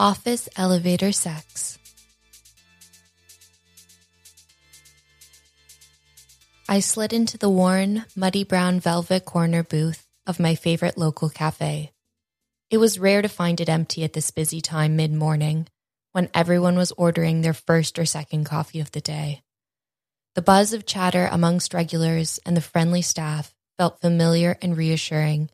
Office elevator sex. I slid into the worn, muddy brown velvet corner booth of my favorite local cafe. It was rare to find it empty at this busy time mid-morning, when everyone was ordering their first or second coffee of the day. The buzz of chatter amongst regulars and the friendly staff felt familiar and reassuring,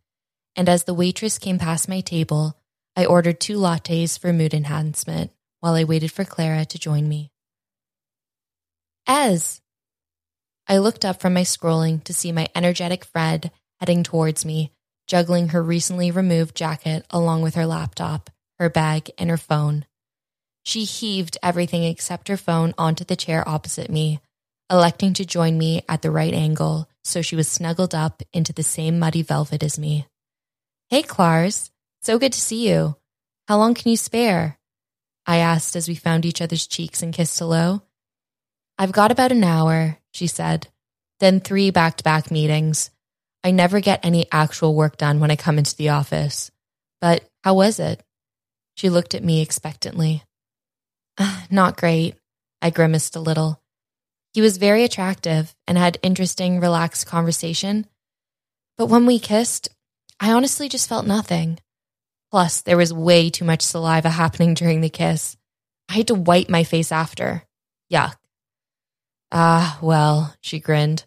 and as the waitress came past my table, I ordered 2 lattes for mood enhancement while I waited for Clara to join me. Ez! I looked up from my scrolling to see my energetic Fred heading towards me, juggling her recently removed jacket along with her laptop, her bag, and her phone. She heaved everything except her phone onto the chair opposite me, electing to join me at the right angle so she was snuggled up into the same muddy velvet as me. Hey, Clars. So good to see you. How long can you spare? I asked as we found each other's cheeks and kissed hello. I've got about an hour, she said, then 3 back-to-back meetings. I never get any actual work done when I come into the office. But how was it? She looked at me expectantly. Not great, I grimaced a little. He was very attractive and had interesting, relaxed conversation. But when we kissed, I honestly just felt nothing. Plus, there was way too much saliva happening during the kiss. I had to wipe my face after. Yuck. Ah, well, she grinned.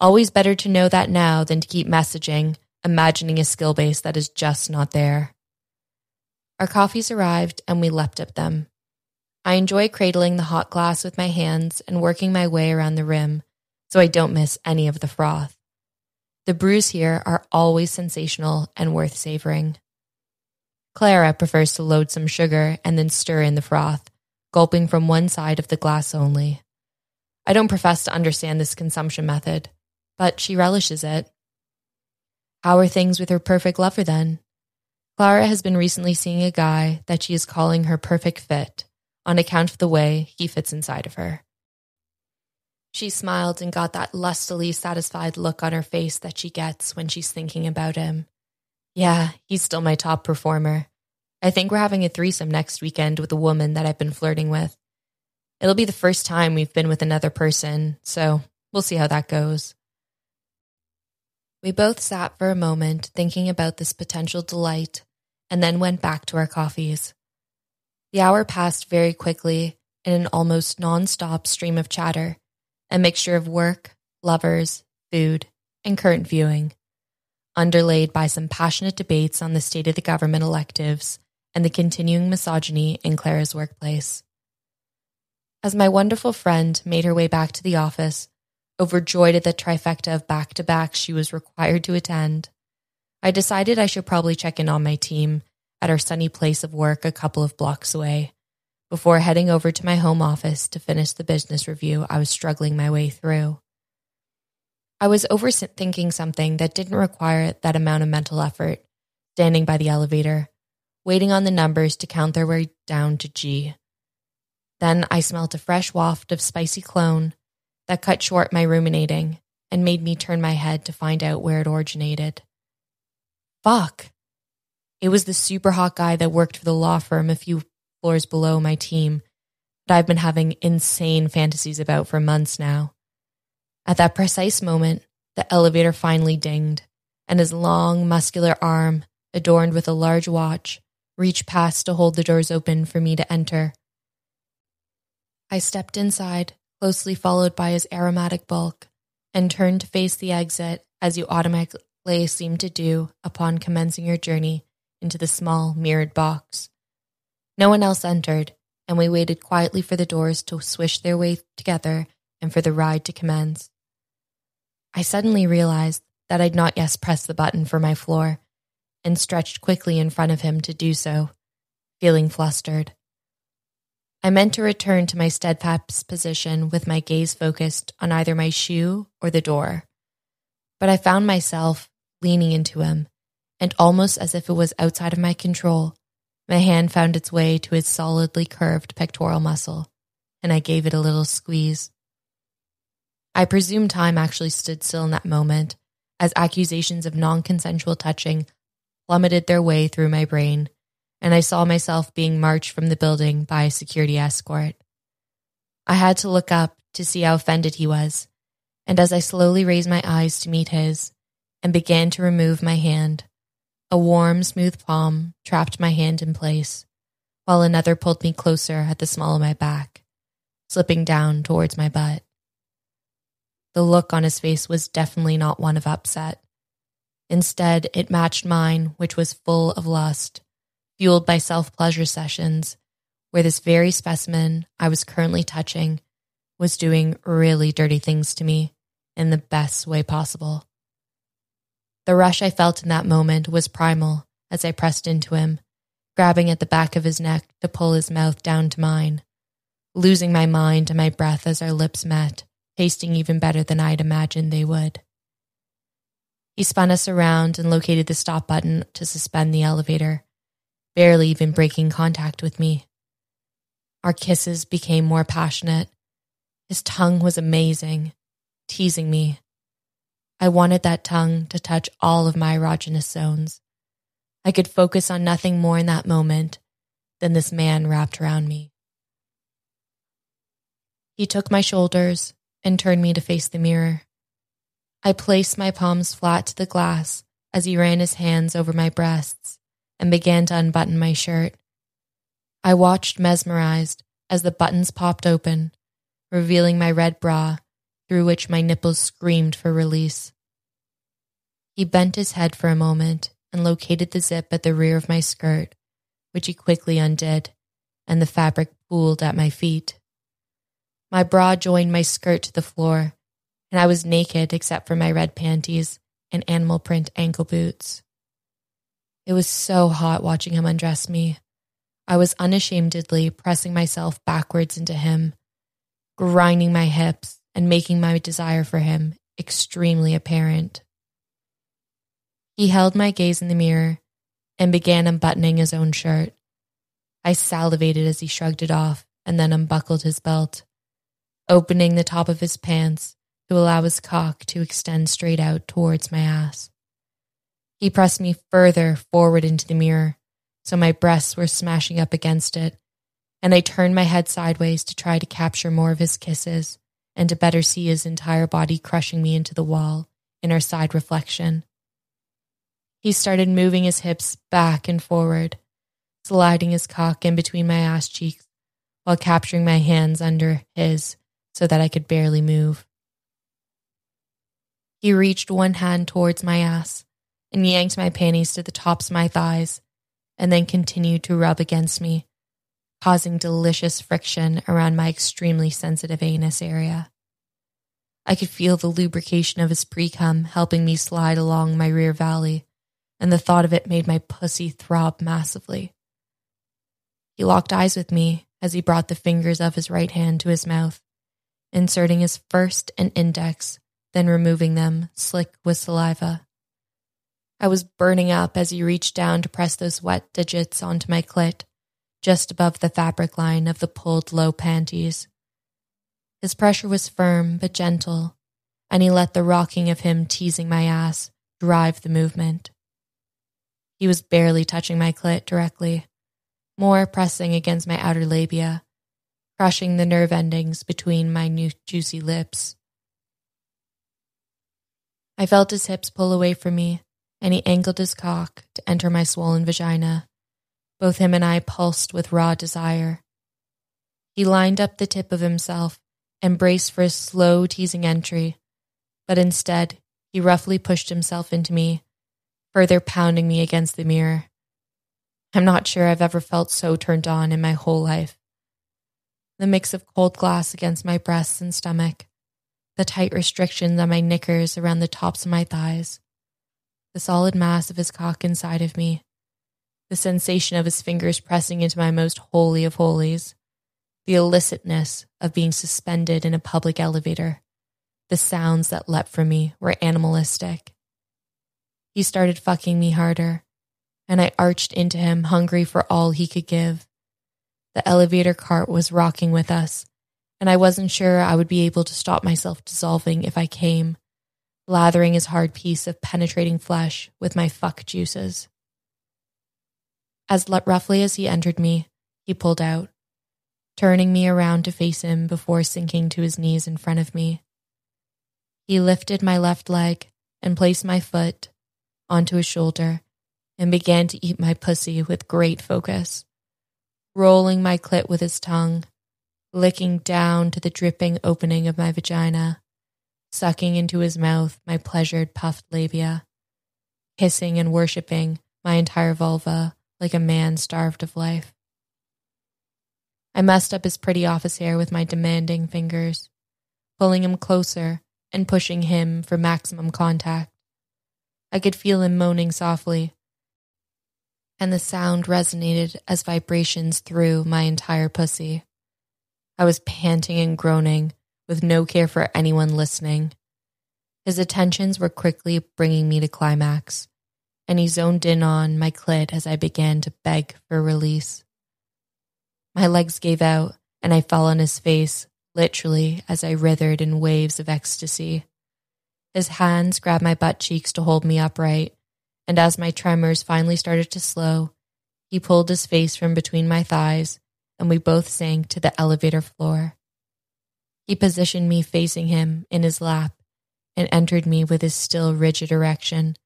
Always better to know that now than to keep messaging, imagining a skill base that is just not there. Our coffees arrived and we leapt at them. I enjoy cradling the hot glass with my hands and working my way around the rim, so I don't miss any of the froth. The brews here are always sensational and worth savoring. Clara prefers to load some sugar and then stir in the froth, gulping from one side of the glass only. I don't profess to understand this consumption method, but she relishes it. How are things with her perfect lover then? Clara has been recently seeing a guy that she is calling her perfect fit, on account of the way he fits inside of her. She smiled and got that lustily satisfied look on her face that she gets when she's thinking about him. Yeah, he's still my top performer. I think we're having a threesome next weekend with a woman that I've been flirting with. It'll be the first time we've been with another person, so we'll see how that goes. We both sat for a moment thinking about this potential delight and then went back to our coffees. The hour passed very quickly in an almost non-stop stream of chatter, a mixture of work, lovers, food, and current viewing, underlaid by some passionate debates on the state of the government electives and the continuing misogyny in Clara's workplace. As my wonderful friend made her way back to the office, overjoyed at the trifecta of back-to-back she was required to attend, I decided I should probably check in on my team at our sunny place of work a couple of blocks away, before heading over to my home office to finish the business review I was struggling my way through. I was overthinking something that didn't require that amount of mental effort, standing by the elevator, waiting on the numbers to count their way down to G. Then I smelt a fresh waft of spicy cologne that cut short my ruminating and made me turn my head to find out where it originated. Fuck! It was the super hot guy that worked for the law firm a few floors below my team that I've been having insane fantasies about for months now. At that precise moment, the elevator finally dinged, and his long, muscular arm, adorned with a large watch, reached past to hold the doors open for me to enter. I stepped inside, closely followed by his aromatic bulk, and turned to face the exit, as you automatically seem to do upon commencing your journey into the small, mirrored box. No one else entered, and we waited quietly for the doors to swish their way together and for the ride to commence. I suddenly realized that I'd not yet pressed the button for my floor and stretched quickly in front of him to do so, feeling flustered. I meant to return to my steadfast position with my gaze focused on either my shoe or the door, but I found myself leaning into him, and almost as if it was outside of my control, my hand found its way to his solidly curved pectoral muscle, and I gave it a little squeeze. I presume time actually stood still in that moment, as accusations of non-consensual touching plummeted their way through my brain, and I saw myself being marched from the building by a security escort. I had to look up to see how offended he was, and as I slowly raised my eyes to meet his and began to remove my hand, a warm, smooth palm trapped my hand in place, while another pulled me closer at the small of my back, slipping down towards my butt. The look on his face was definitely not one of upset. Instead, it matched mine, which was full of lust, fueled by self-pleasure sessions, where this very specimen I was currently touching was doing really dirty things to me in the best way possible. The rush I felt in that moment was primal as I pressed into him, grabbing at the back of his neck to pull his mouth down to mine, losing my mind and my breath as our lips met, tasting even better than I'd imagined they would. He spun us around and located the stop button to suspend the elevator, barely even breaking contact with me. Our kisses became more passionate. His tongue was amazing, teasing me. I wanted that tongue to touch all of my erogenous zones. I could focus on nothing more in that moment than this man wrapped around me. He took my shoulders and turned me to face the mirror. I placed my palms flat to the glass as he ran his hands over my breasts and began to unbutton my shirt. I watched mesmerized as the buttons popped open, revealing my red bra, through which my nipples screamed for release. He bent his head for a moment and located the zip at the rear of my skirt, which he quickly undid, and the fabric pooled at my feet. My bra joined my skirt to the floor, and I was naked except for my red panties and animal print ankle boots. It was so hot watching him undress me. I was unashamedly pressing myself backwards into him, grinding my hips and making my desire for him extremely apparent. He held my gaze in the mirror and began unbuttoning his own shirt. I salivated as he shrugged it off and then unbuckled his belt, opening the top of his pants to allow his cock to extend straight out towards my ass. He pressed me further forward into the mirror, so my breasts were smashing up against it, and I turned my head sideways to try to capture more of his kisses and to better see his entire body crushing me into the wall in our side reflection. He started moving his hips back and forward, sliding his cock in between my ass cheeks while capturing my hands under his so that I could barely move. He reached one hand towards my ass and yanked my panties to the tops of my thighs and then continued to rub against me, causing delicious friction around my extremely sensitive anus area. I could feel the lubrication of his pre-cum helping me slide along my rear valley, and the thought of it made my pussy throb massively. He locked eyes with me as he brought the fingers of his right hand to his mouth, inserting his first and index, then removing them, slick with saliva. I was burning up as he reached down to press those wet digits onto my clit, just above the fabric line of the pulled low panties. His pressure was firm but gentle, and he let the rocking of him teasing my ass drive the movement. He was barely touching my clit directly, more pressing against my outer labia, crushing the nerve endings between my minute juicy lips. I felt his hips pull away from me, and he angled his cock to enter my swollen vagina. Both him and I pulsed with raw desire. He lined up the tip of himself and braced for a slow, teasing entry, but instead he roughly pushed himself into me, further pounding me against the mirror. I'm not sure I've ever felt so turned on in my whole life. The mix of cold glass against my breasts and stomach, the tight restrictions on my knickers around the tops of my thighs, the solid mass of his cock inside of me, the sensation of his fingers pressing into my most holy of holies, the illicitness of being suspended in a public elevator, the sounds that leapt from me were animalistic. He started fucking me harder, and I arched into him, hungry for all he could give. The elevator cart was rocking with us, and I wasn't sure I would be able to stop myself dissolving if I came, lathering his hard piece of penetrating flesh with my fuck juices. As roughly as he entered me, he pulled out, turning me around to face him before sinking to his knees in front of me. He lifted my left leg and placed my foot onto his shoulder and began to eat my pussy with great focus, rolling my clit with his tongue, licking down to the dripping opening of my vagina, sucking into his mouth my pleasured puffed labia, kissing and worshipping my entire vulva like a man starved of life. I messed up his pretty office hair with my demanding fingers, pulling him closer and pushing him for maximum contact. I could feel him moaning softly, and the sound resonated as vibrations through my entire pussy. I was panting and groaning, with no care for anyone listening. His attentions were quickly bringing me to climax, and he zoned in on my clit as I began to beg for release. My legs gave out, and I fell on his face, literally, as I writhed in waves of ecstasy. His hands grabbed my butt cheeks to hold me upright, and as my tremors finally started to slow, he pulled his face from between my thighs, and we both sank to the elevator floor. He positioned me facing him in his lap and entered me with his still rigid erection,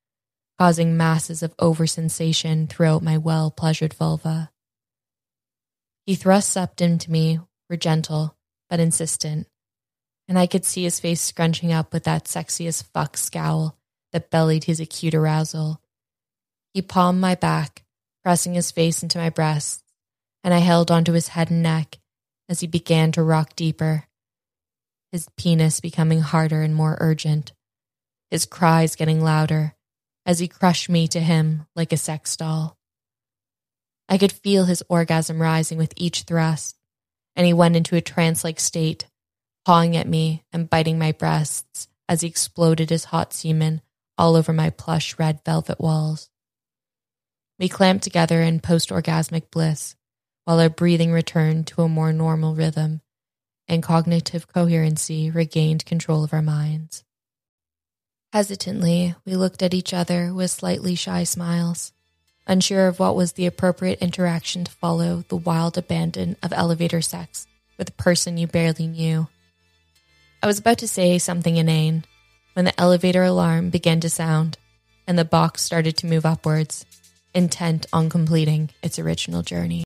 causing masses of over-sensation throughout my well-pleasured vulva. He thrusts up into me were gentle but insistent, and I could see his face scrunching up with that sexy as fuck scowl that bellied his acute arousal. He palmed my back, pressing his face into my breasts, and I held onto his head and neck as he began to rock deeper, his penis becoming harder and more urgent, his cries getting louder as he crushed me to him like a sex doll. I could feel his orgasm rising with each thrust, and he went into a trance-like state, pawing at me and biting my breasts as he exploded his hot semen all over my plush red velvet walls. We clamped together in post-orgasmic bliss while our breathing returned to a more normal rhythm and cognitive coherency regained control of our minds. Hesitantly, we looked at each other with slightly shy smiles, unsure of what was the appropriate interaction to follow the wild abandon of elevator sex with a person you barely knew. I was about to say something inane when the elevator alarm began to sound and the box started to move upwards, intent on completing its original journey.